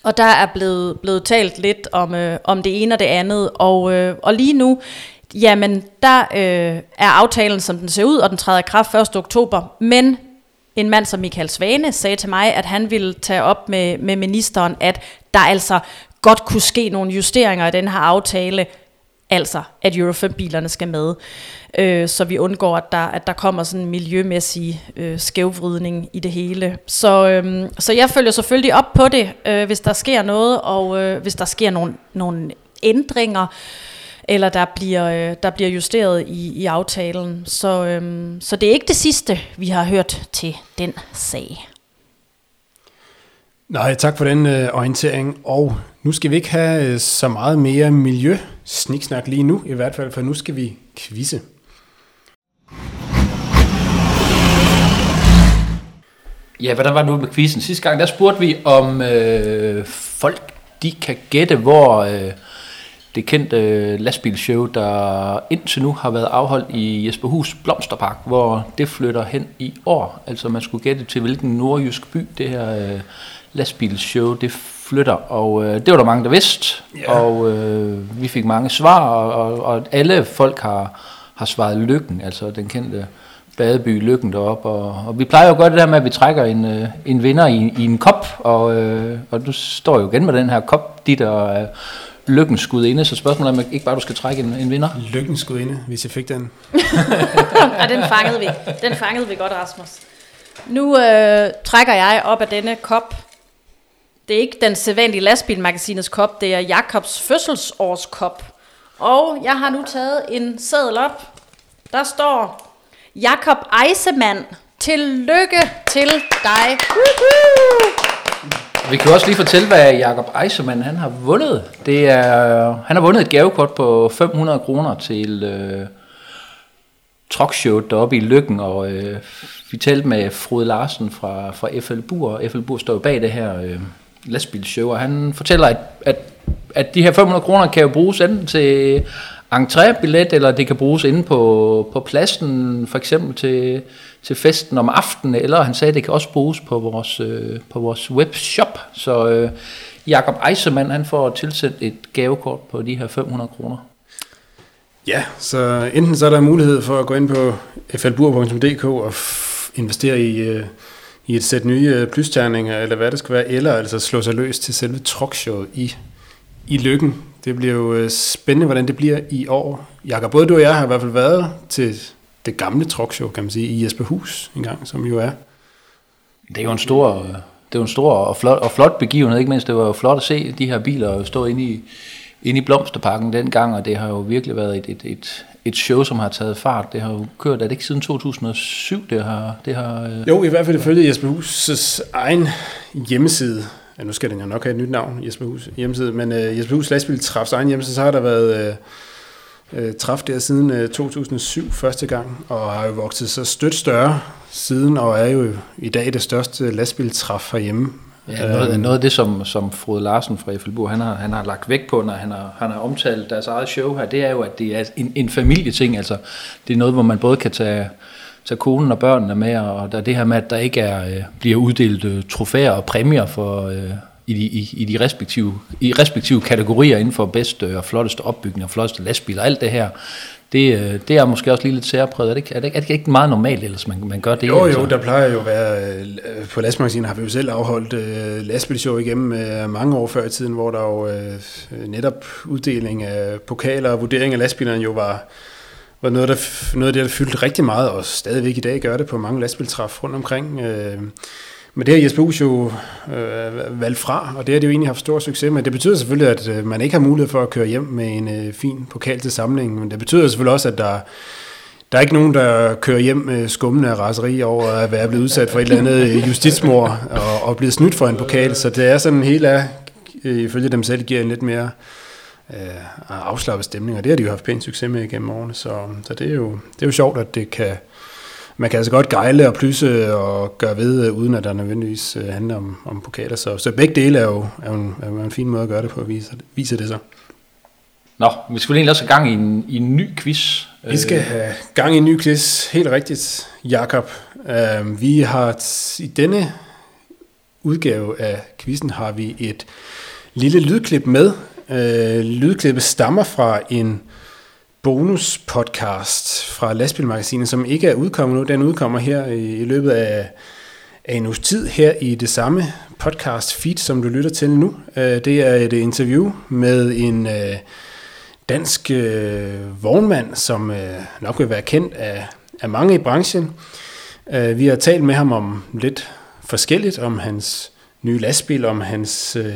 og der er blevet, blevet talt lidt om, øh, om det ene og det andet. Og, øh, og lige nu, jamen, der øh, er aftalen, som den ser ud, og den træder i kraft første oktober, men en mand som Michael Svane sagde til mig, at han ville tage op med, med ministeren, at der altså godt kunne ske nogle justeringer i den her aftale, altså at Euro fem bilerne skal med, øh, så vi undgår, at der, at der kommer sådan en miljømæssig øh, skævvridning i det hele. Så, øh, så jeg følger selvfølgelig op på det, øh, hvis der sker noget, og øh, hvis der sker nogle, nogle ændringer, eller der bliver, der bliver justeret i, i aftalen. Så, øhm, så det er ikke det sidste, vi har hørt til den sag. Nej, tak for den øh, orientering. Og nu skal vi ikke have øh, så meget mere miljøsniksnak lige nu, i hvert fald, for nu skal vi quizze. Ja, hvordan var det nu med quizzen? Sidste gang, der spurgte vi, om øh, folk de kan gætte, hvor... Øh, det kendte lastbilshow, der indtil nu har været afholdt i Jesperhus Blomsterpark, hvor det flytter hen i år. Altså man skulle gætte til, hvilken nordjysk by det her øh, lastbilshow det flytter. Og øh, det var der mange, der vidste, yeah. og øh, vi fik mange svar, og, og, og alle folk har, har svaret Lykken, altså den kendte badeby Lykken deroppe. Og, og vi plejer jo godt det der med, at vi trækker en, øh, en vinder i, i en kop, og, øh, og du står jo igen med den her kop, dit og... Øh, Lykken skud inde, så spørgsmålet er, ikke bare du skal trække en, en vinder. Lykken skud inde, hvis jeg fik den. Og den fangede vi. Den fangede vi godt, Rasmus. Nu øh, trækker jeg op af denne kop. Det er ikke den sædvanlige lastbilmagasinets kop, det er Jakobs fødselsårskop. Og jeg har nu taget en seddel op. Der står Jakob Eisemann. Tillykke til dig. Woohoo! Vi kan også lige fortælle, hvad Jakob Eisemann han har vundet. Det er, han har vundet et gavekort på fem hundrede kroner til øh, truckshowet deroppe i Lykken. Og øh, vi talte med Frode Larsen fra, fra F L Bur, og F L Bur står jo bag det her øh, lastbilshow. Og han fortæller, at, at, at de her fem hundrede kroner kan jo bruges enten til entrébillet, eller det kan bruges inde på, på pladsen, for eksempel til... til festen om aftenen, eller han sagde, det kan også bruges på vores, øh, på vores webshop. Så øh, Jakob Eisemann, han får tilsendt et gavekort på de her fem hundrede kroner. Ja, så enten så er der mulighed for at gå ind på f l bur punktum d k og f- investere i, øh, i et sæt nye øh, plysterninger, eller hvad det skal være, eller altså slå sig løs til selve truckshowet i, i Lykken. Det bliver jo spændende, hvordan det bliver i år. Jakob, både du og jeg har i hvert fald været til det gamle truckshow, kan man sige, i Jesperhus engang, som jo er. Det er jo en stor, det er en stor og, flot, og flot begivenhed, ikke mindst. Det var jo flot at se de her biler stå inde i, inde i Blomsterparken dengang, og det har jo virkelig været et, et, et, et show, som har taget fart. Det har jo kørt, er det ikke siden to tusind og syv, det har... Det har jo, i hvert fald ifølge Jesperhus' egen hjemmeside. Ja, nu skal den jo nok have et nyt navn, Jesperhus hjemmeside, men uh, Jesperhus Lastbiltræfs egen hjemmeside, så har der været uh, uh, træf der siden uh, to tusind og syv første gang, og har jo vokset så stødt større siden, og er jo i dag det største lastbiltræf herhjemme. Ja, noget, noget af det, som, som Frode Larsen fra F L Bur, han har, han har lagt vægt på, når han har, han har omtalt deres eget show her, det er jo, at det er en, en familieting, altså det er noget, hvor man både kan tage... så konen og børnene med, og der det her med, at der ikke er, øh, bliver uddelt øh, trofæer og præmier for, øh, i, de, i, i de respektive, i respektive kategorier inden for bedste og flotteste opbygning og flotteste lastbiler og alt det her, det, øh, det er måske også lige lidt særpræget. Er det ikke, er det ikke, er det ikke meget normalt ellers, man, man gør det? Jo, altså? Jo, der plejer jo at være, øh, på lastmagasinet har vi jo selv afholdt øh, lastbilshow igennem øh, mange år før i tiden, hvor der jo øh, netop uddeling af pokaler og vurdering af lastbilerne jo var... var noget, der, noget af det, der fyldte rigtig meget, og stadigvæk i dag gør det på mange lastbiltræf rundt omkring. Men det har Jesperhus jo valgt fra, og det har det jo egentlig haft stor succes med. Det betyder selvfølgelig, at man ikke har mulighed for at køre hjem med en fin pokal til samlingen, men det betyder selvfølgelig også, at der, der er ikke nogen, der kører hjem med skummende raseri over at være blevet udsat for et eller andet justitsmord og, og blevet snydt for en pokal. Så det er sådan helt af, ifølge dem selv, giver en lidt mere... og afslappet stemning, og det har de jo haft pænt succes med igennem årene, så, så det, er jo, det er jo sjovt, at det kan, man kan altså godt gejle og plyse og gøre ved, uden at der nødvendigvis handler om, om pokaler, så, så begge dele er jo, er jo en, er en fin måde at gøre det på, at vise, vise det så. Nå, vi skal vel egentlig også have gang i en, i en ny quiz. Vi skal have gang i en ny quiz, helt rigtigt, Jakob. Vi har t- i denne udgave af quizzen har vi et lille lydklip med. Øh, lydklippet stammer fra en bonuspodcast fra Lastbilmagasinet, som ikke er udkommet nu. Den udkommer her i, i løbet af, af en uges tid her i det samme podcast feed, som du lytter til nu. Øh, det er et interview med en øh, dansk øh, vognmand, som øh, nok vil være kendt af, af mange i branchen. Øh, vi har talt med ham om lidt forskelligt, om hans nye lastbil, om hans... Øh,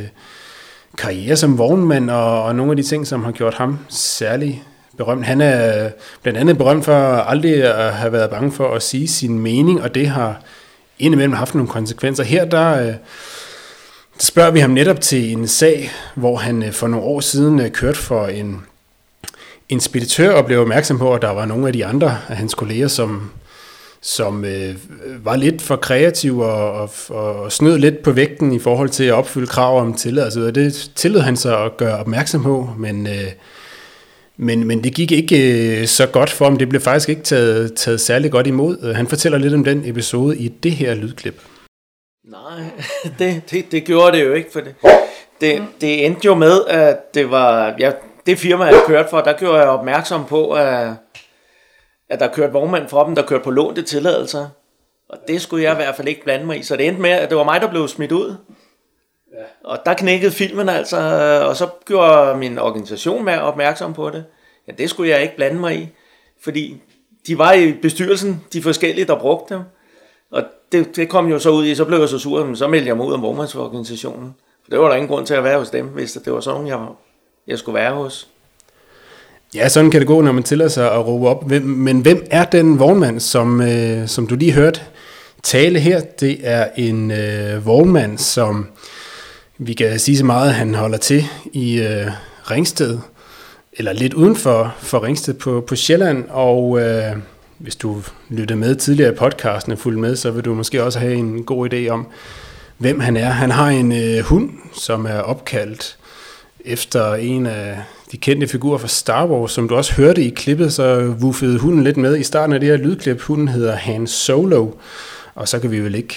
karriere som vognmand og, og nogle af de ting, som har gjort ham særlig berømt. Han er blandt andet berømt for aldrig at have været bange for at sige sin mening, og det har indimellem haft nogle konsekvenser. Her der, der spørger vi ham netop til en sag, hvor han for nogle år siden kørte for en, en speditør og blev opmærksom på, at der var nogle af de andre af hans kolleger, som... som øh, var lidt for kreativ og, og, og snød lidt på vægten i forhold til at opfylde krav om tilladelse. Altså, det tillod han sig at gøre opmærksom på, men, øh, men, men det gik ikke øh, så godt for ham. Det blev faktisk ikke taget, taget særlig godt imod. Han fortæller lidt om den episode i det her lydklip. Nej, det, det, det gjorde det jo ikke, for det, det, det endte jo med, at det var ja, det firma, jeg kørte for, der gjorde jeg opmærksom på, at at der kørte vognmand fra dem, der kørte på lånte tilladelser. Og det skulle jeg i hvert fald ikke blande mig i. Så det endte med, at det var mig, der blev smidt ud. Ja. Og der knækkede filmen altså, og så gjorde min organisation mere opmærksom på det. Ja, det skulle jeg ikke blande mig i, fordi de var i bestyrelsen, de forskellige, der brugte dem. Og det, det kom jo så ud i, så blev jeg så sur, men så meldte jeg mig ud af vognmandsorganisationen. For det var der ingen grund til at være hos dem, hvis det var sådan, jeg, jeg skulle være hos. Ja, sådan kan det gå, når man tillader sig at råbe op. Men hvem er den vognmand, som, øh, som du lige hørte tale her? Det er en øh, vognmand, som vi kan sige så meget, han holder til i øh, Ringsted, eller lidt uden for, for Ringsted på, på Sjælland. Og øh, hvis du lyttede med tidligere i podcasten og fulgte med, så vil du måske også have en god idé om, hvem han er. Han har en øh, hund, som er opkaldt efter en af de kendte figurer fra Star Wars, som du også hørte i klippet, så wuffede hunden lidt med i starten af det her lydklip. Hunden hedder Han Solo, og så kan vi vel ikke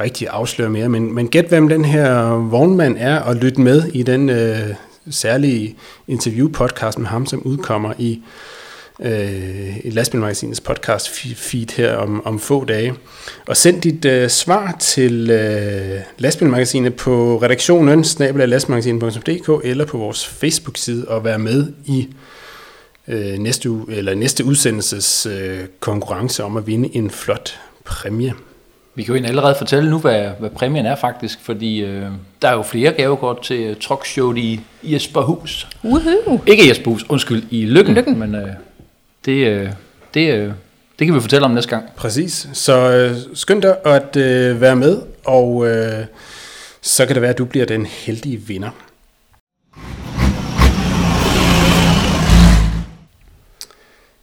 rigtig afsløre mere, men, men gæt hvem den her vognmand er, og lyt med i den øh, særlige interviewpodcast med ham, som udkommer i øh, i Lastbilmagasinets podcast feed her om, om få dage. Og send dit øh, svar til øh, Lastbilmagasinet på redaktionen bindestreg lastbilmagasinet punktum d k eller på vores Facebook-side og vær med i øh, næste, uge, eller næste udsendelses øh, konkurrence om at vinde en flot præmie. Vi kan jo allerede fortælle nu, hvad, hvad præmien er faktisk, fordi øh, der er jo flere gavekort til uh, truckshowet i Jesperhus. Woohoo! Ikke Jesperhus, undskyld, i Lykken, Lykken. men øh, det, øh, det, øh, det kan vi fortælle om næste gang. Præcis, så øh, skynd dig at øh, være med, og øh, så kan det være, at du bliver den heldige vinder.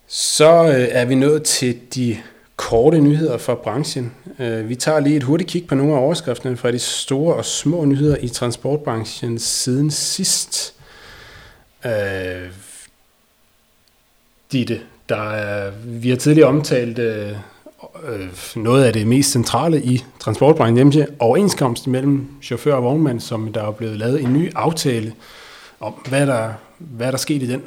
Så øh, er vi nået til de korte nyheder fra branchen. Vi tager lige et hurtigt kig på nogle af overskrifterne fra de store og små nyheder i transportbranchen siden sidst. Øh, Ditte, der er, vi har tidligere omtalt øh, noget af det mest centrale i transportbranchen, nemlig overenskomsten mellem chauffør og vognmand, som der er blevet lavet en ny aftale om. Hvad der, hvad der skete i den?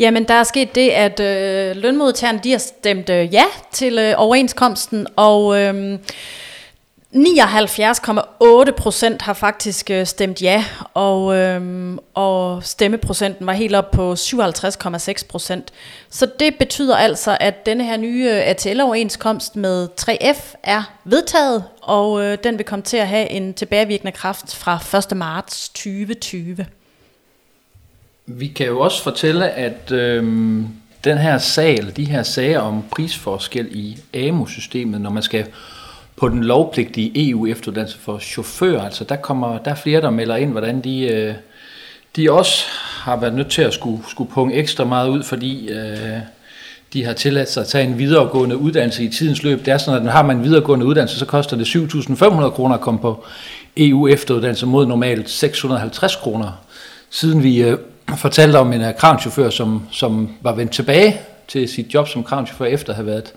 Jamen, der er sket det, at øh, lønmodtagerne de har stemt øh, ja til øh, overenskomsten, og øh, nioghalvfjerds komma otte procent har faktisk øh, stemt ja, og, øh, og stemmeprocenten var helt op på syvoghalvtreds komma seks procent. Så det betyder altså, at denne her nye A T L-overenskomst med tre F er vedtaget, og øh, den vil komme til at have en tilbagevirkende kraft fra første marts tyve tyve. Vi kan jo også fortælle, at øhm, den her sag, eller de her sager om prisforskel i A M U-systemet, når man skal på den lovpligtige E U-efteruddannelse for chauffører, altså der kommer der er flere, der melder ind, hvordan de, øh, de også har været nødt til at skulle, skulle punge ekstra meget ud, fordi øh, de har tilladt sig at tage en videregående uddannelse i tidens løb. Det er sådan, at når har man en videregående uddannelse, så koster det syv tusind fem hundrede kroner at komme på E U-efteruddannelse mod normalt seks hundrede og halvtreds kroner, siden vi... Øh, fortalte om en kranchauffør, som, som var vendt tilbage til sit job som kranchauffør efter at have været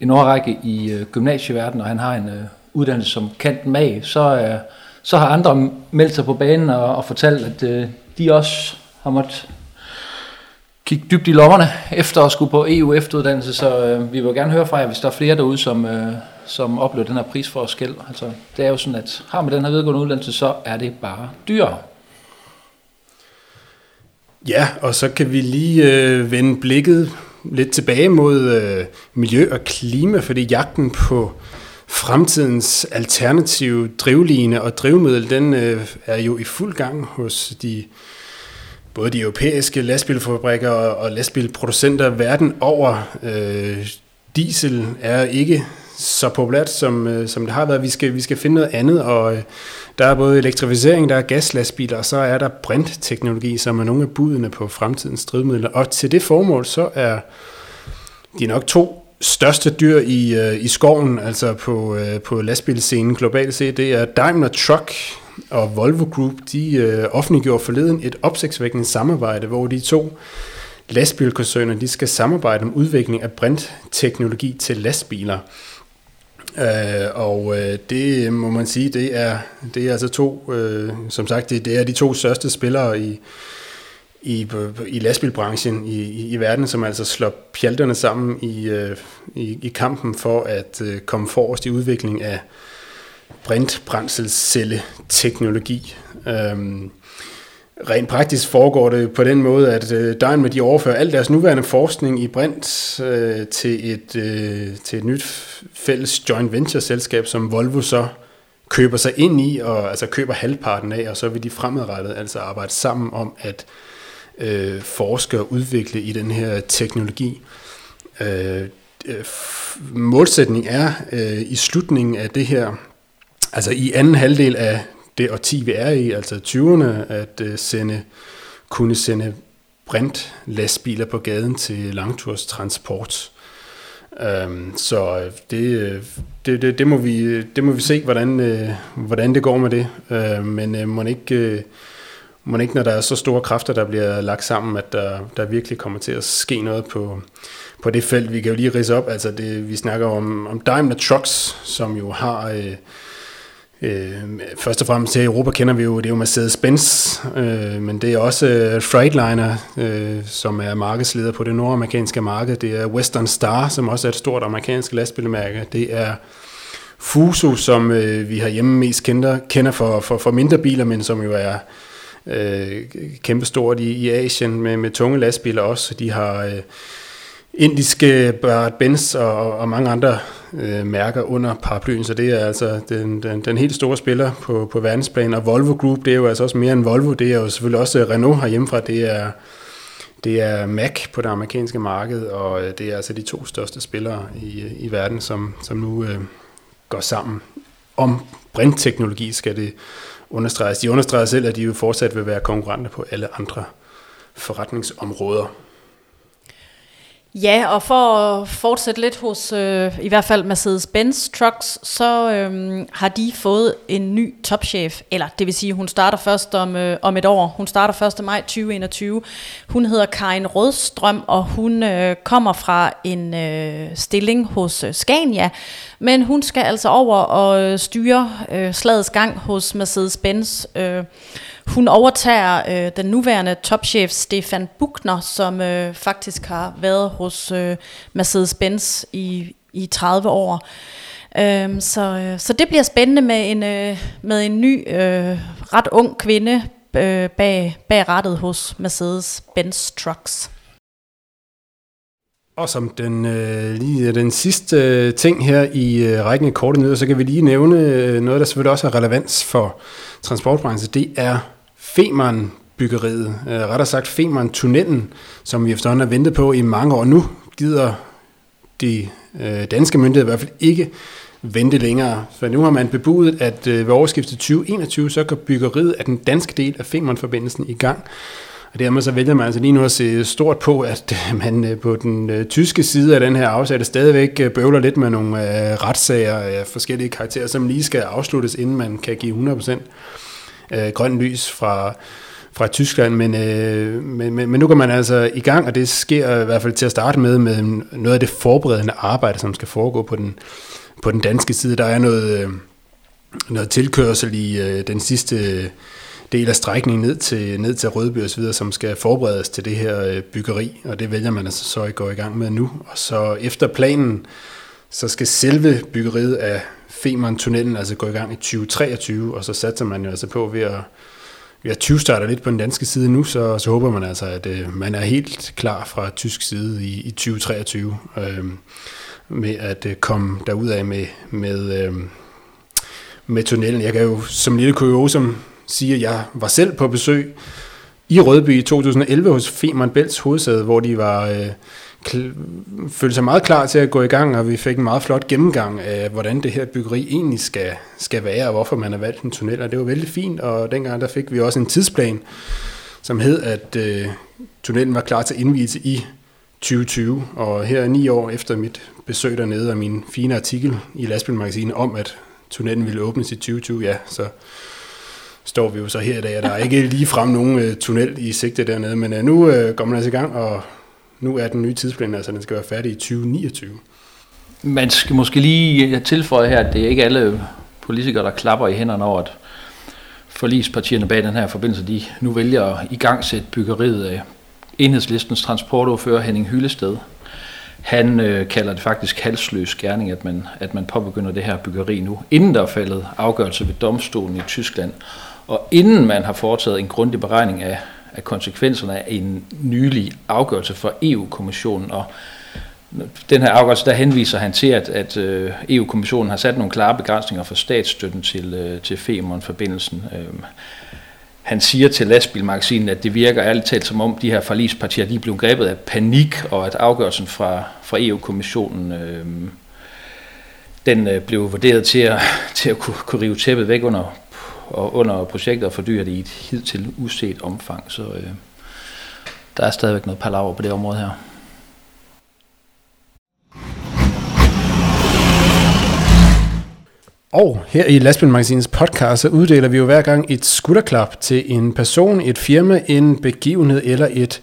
en årrække i øh, gymnasieverdenen, og han har en øh, uddannelse som kant mag, så, øh, så har andre meldt sig på banen og, og fortalt, at øh, de også har måttet kigge dybt i lommerne efter at skulle på E U-efteruddannelse, så øh, vi vil gerne høre fra jer, hvis der er flere derude, som, øh, som oplever den her prisforskel. Altså, det er jo sådan, at har man den her videregående uddannelse, så er det bare dyrere. Ja, og så kan vi lige øh, vende blikket lidt tilbage mod øh, miljø og klima, fordi jagten på fremtidens alternative drivline og drivmiddel, den øh, er jo i fuld gang hos de, både de europæiske lastbilfabrikker og lastbilproducenter verden over. Øh, diesel er ikke så populært, som, øh, som det har været. Vi skal, vi skal finde noget andet, og øh, der er både elektrificering, der er gaslastbiler, og så er der brintteknologi, som er nogle af budene på fremtidens drivmidler. Og til det formål, så er de nok to største dyr i, øh, i skoven, altså på, øh, på lastbilscenen globalt set. Det er Daimler Truck og Volvo Group. De øh, offentliggjorde forleden et opsigtsvækkende samarbejde, hvor de to lastbilkoncerner de skal samarbejde om udvikling af brintteknologi til lastbiler. Uh, og uh, det må man sige, det er, det er altså to, uh, som sagt, det, det er de to største spillere i, i, i lastbilbranchen i, i, i verden, som altså slår pjalterne sammen i, uh, i, i kampen for at uh, komme forrest i udvikling af brintbrændselscelleteknologi. Um, Rent praktisk foregår det på den måde, at øh, Daimler de overfører al deres nuværende forskning i brint øh, til, et, øh, til et nyt fælles joint venture-selskab, som Volvo så køber sig ind i, og altså køber halvparten af, og så vil de fremadrettet altså arbejde sammen om at øh, forske og udvikle i den her teknologi. Øh, f- målsætningen er øh, i slutningen af det her, altså i anden halvdel af det årti, vi er i, altså tyverne, at sende, kunne sende brintlastbiler på gaden til langturstransport. Um, så det, det, det, det, må vi, det må vi se, hvordan, hvordan det går med det. Uh, men må ikke, må ikke, når der er så store kræfter, der bliver lagt sammen, at der, der virkelig kommer til at ske noget på, på det felt. Vi kan jo lige ridse op, altså det, vi snakker om, om Daimler Trucks, som jo har... Uh, Øh, først og fremmest her i Europa kender vi jo, det er jo Mercedes-Benz, øh, men det er også øh, Freightliner, øh, som er markedsleder på det nordamerikanske marked. Det er Western Star, som også er et stort amerikansk lastbilmærke. Det er Fuso, som øh, vi herhjemme mest kender, kender for, for, for mindre biler, men som jo er øh, kæmpestort i, i Asien med, med tunge lastbiler også. De har øh, indiske Benz og, og mange andre øh, mærker under paraplyen, så det er altså den, den, den helt store spiller på, på verdensplan. Og Volvo Group, det er jo altså også mere end Volvo, det er jo selvfølgelig også Renault herhjemmefra, det er, det er Mack på det amerikanske marked, og det er altså de to største spillere i, i verden, som, som nu øh, går sammen. Om brintteknologi skal det understreges. De understreger selv, at de jo fortsat vil være konkurrenter på alle andre forretningsområder. Ja, og for at fortsætte lidt hos øh, i hvert fald Mercedes-Benz Trucks, så øh, har de fået en ny topchef, eller det vil sige, hun starter først om, øh, om et år. Hun starter første maj to tusind og enogtyve. Hun hedder Karin Rødstrøm, og hun øh, kommer fra en øh, stilling hos øh, Scania, men hun skal altså over og øh, styre øh, slagets gang hos Mercedes-Benz. øh, Hun overtager øh, den nuværende topchef Stefan Buchner, som øh, faktisk har været hos øh, Mercedes-Benz i, i tredive år. Øhm, så, øh, så det bliver spændende med en, øh, med en ny, øh, ret ung kvinde øh, bag, bag rattet hos Mercedes-Benz Trucks. Og som den, øh, lige den sidste øh, ting her i øh, rækken af korte nyheder, så kan vi lige nævne øh, noget, der selvfølgelig også har relevans for transportbranchen. Det er Femern-byggeriet, øh, rettere sagt Femern-tunnelen, som vi efterhånden har ventet på i mange år nu, gider de øh, danske myndigheder i hvert fald ikke vente længere. For nu har man bebudet, at øh, ved årsskiftet tyve enogtyve, så går byggeriet af den danske del af Femern-forbindelsen i gang. Og dermed så vælger man altså lige nu at se stort på, at man på den tyske side af den her aftale stadigvæk bøvler lidt med nogle retssager af forskellige karakterer, som lige skal afsluttes, inden man kan give hundrede procent grønt lys fra, fra Tyskland. Men, men, men, men nu går man altså i gang, og det sker i hvert fald til at starte med, med noget af det forberedende arbejde, som skal foregå på den, på den danske side. Der er noget, noget tilkørsel i den sidste del af strækningen ned til, ned til Rødby og så videre, som skal forberedes til det her byggeri, og det vælger man altså så at gå i gang med nu. Og så efter planen, så skal selve byggeriet af Femern-tunnelen altså gå i gang i tyve treogtyve, og så satser man jo altså på ved at, ved at tyve-starte lidt på den danske side nu, så, så håber man altså, at øh, man er helt klar fra tysk side i, i tyve treogtyve øh, med at øh, komme derudaf med, med, øh, med tunnelen. Jeg kan jo som lille kuriosum siger, at jeg var selv på besøg i Rødby i to tusind og elleve hos Femern Bælts hovedsæde, hvor de var øh, kl- følte sig meget klar til at gå i gang, og vi fik en meget flot gennemgang af, hvordan det her byggeri egentlig skal, skal være, og hvorfor man har valgt en tunnel, og det var vældig fint, og dengang der fik vi også en tidsplan, som hed, at øh, tunnelen var klar til indvielse i tyve tyve, og her er ni år efter mit besøg dernede, og min fine artikel i Lastbilmagasinet om, at tunnelen ville åbnes i tyve tyve, ja, så står vi jo så her i dag, og der er ikke ligefrem nogen øh, tunnel i sigte dernede, men øh, nu øh, går man altså i gang, og nu er den nye tidsplan, altså den skal være færdig i tyve niogtyve. Man skal måske lige tilføje her, at det er ikke alle politikere, der klapper i hænderne over, at forligspartierne bag den her forbindelse, de nu vælger at igangsætte byggeriet af Enhedslistens transportordfører Henning Hyllested. Han øh, kalder det faktisk halsløs gerning, at man, at man påbegynder det her byggeri nu, inden der er faldet afgørelse ved domstolen i Tyskland. Og inden man har foretaget en grundig beregning af, af konsekvenserne af en nylig afgørelse fra E U-kommissionen, og den her afgørelse, der henviser han til, at, at øh, E U-kommissionen har sat nogle klare begrænsninger for statsstøtten til, øh, til Femern-forbindelsen. Øh, han siger til Lastbilmagasinet, at det virker ærligt talt som om, de her forligspartier lige blev grebet af panik, og at afgørelsen fra, fra E U-kommissionen øh, den øh, blev vurderet til at, til at kunne, kunne rive tæppet væk under og under projektet og fordyrer det i et hidtil uset omfang, så øh, der er stadigvæk noget palaver på det område her. Og her i Lastbilmagasinets podcast, så uddeler vi jo hver gang et skulderklap til en person, et firma, en begivenhed eller et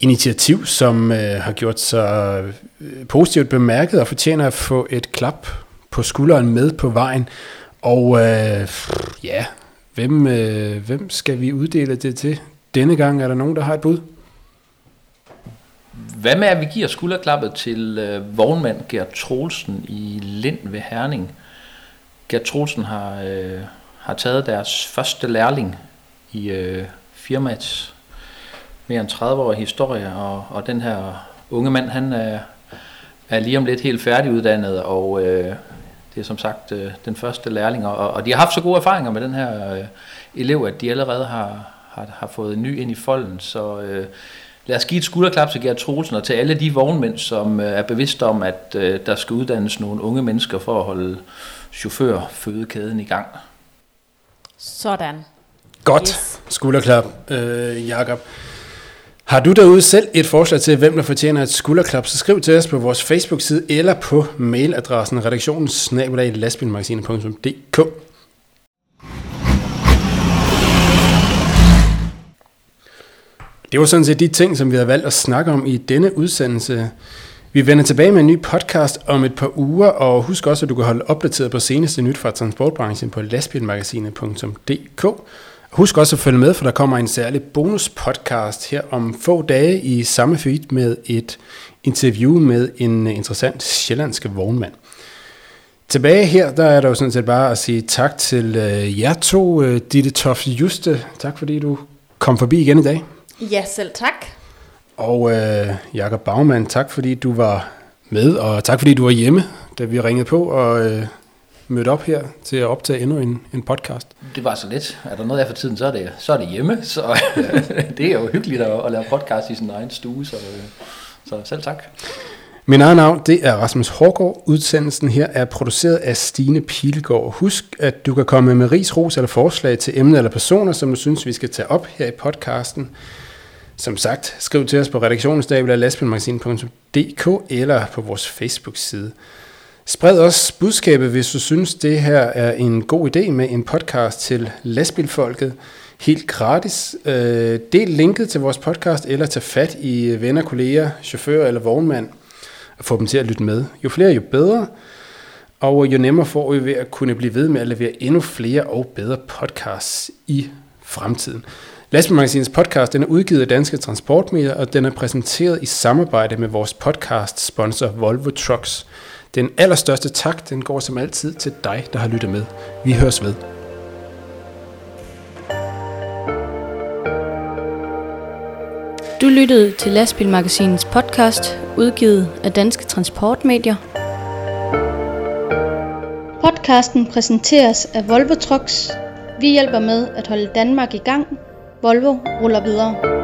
initiativ, som øh, har gjort sig positivt bemærket og fortjener at få et klap på skulderen med på vejen. Og øh, ja, hvem, øh, hvem skal vi uddele det til? Denne gang er der nogen, der har et bud. Hvad med, at vi giver skulderklappet til øh, vognmand Gert Rolsen i Lind ved Herning? Gert Rolsen har, øh, har taget deres første lærling i øh, firmaets mere end tredive-årige historie, og, og den her unge mand, han er, er lige om lidt helt færdiguddannet, og øh, det er som sagt øh, den første lærling, og, og de har haft så gode erfaringer med den her øh, elev, at de allerede har, har, har fået en ny ind i folden, så øh, lad os give et skulderklap til Gert Rolsen og til alle de vognmænd, som øh, er bevidste om, at øh, der skal uddannes nogle unge mennesker for at holde chaufførfødekæden i gang. Sådan. Godt. Yes. Skulderklap, øh, Jakob. Har du derude selv et forslag til, hvem der fortjener et skulderklap, så skriv til os på vores Facebook-side eller på mailadressen redaktionen snabel-a lastbilmagasinet punktum d k. Det var sådan set de ting, som vi har valgt at snakke om i denne udsendelse. Vi vender tilbage med en ny podcast om et par uger, og husk også, at du kan holde opdateret på seneste nyt fra transportbranchen på lastbilmagasinet punktum d k. Husk også at følge med, for der kommer en særlig bonuspodcast her om få dage i samme feed med et interview med en interessant sjællandske vognmand. Tilbage her, der er der jo sådan set bare at sige tak til jer to, Ditte Toft Juhlster. Tak fordi du kom forbi igen i dag. Ja, selv tak. Og øh, Jakob Baumann, tak fordi du var med, og tak fordi du var hjemme, da vi ringede på og øh, mødte op her til at optage endnu en, en podcast. Det var så lidt. Er der noget af for tiden, så er det, så er det hjemme. Så det er jo hyggeligt at, at lave podcast i sin egen stue, så, så selv tak. Min egen navn, det er Rasmus Hårgaard. Udsendelsen her er produceret af Stine Pilegaard. Husk, at du kan komme med ris, ros eller forslag til emner eller personer, som du synes, vi skal tage op her i podcasten. Som sagt, skriv til os på redaktionen snabel-a lastbilmagasinet punktum d k eller på vores Facebook-side. Spred også budskabet, hvis du synes, det her er en god idé med en podcast til lastbilfolket. Helt gratis. Del linket til vores podcast eller tag fat i venner, kolleger, chauffører eller vognmand og få dem til at lytte med. Jo flere, jo bedre. Og jo nemmere får vi ved at kunne blive ved med at levere endnu flere og bedre podcasts i fremtiden. Lastbilmagasinets podcast, den er udgivet af Danske Transportmedier, og den er præsenteret i samarbejde med vores podcast-sponsor Volvo Trucks. Den allerstørste tak, den går som altid til dig, der har lyttet med. Vi høres ved. Du lyttede til Lastbilmagasinets podcast, udgivet af Danske Transportmedier. Podcasten præsenteres af Volvo Trucks. Vi hjælper med at holde Danmark i gang. Volvo ruller videre.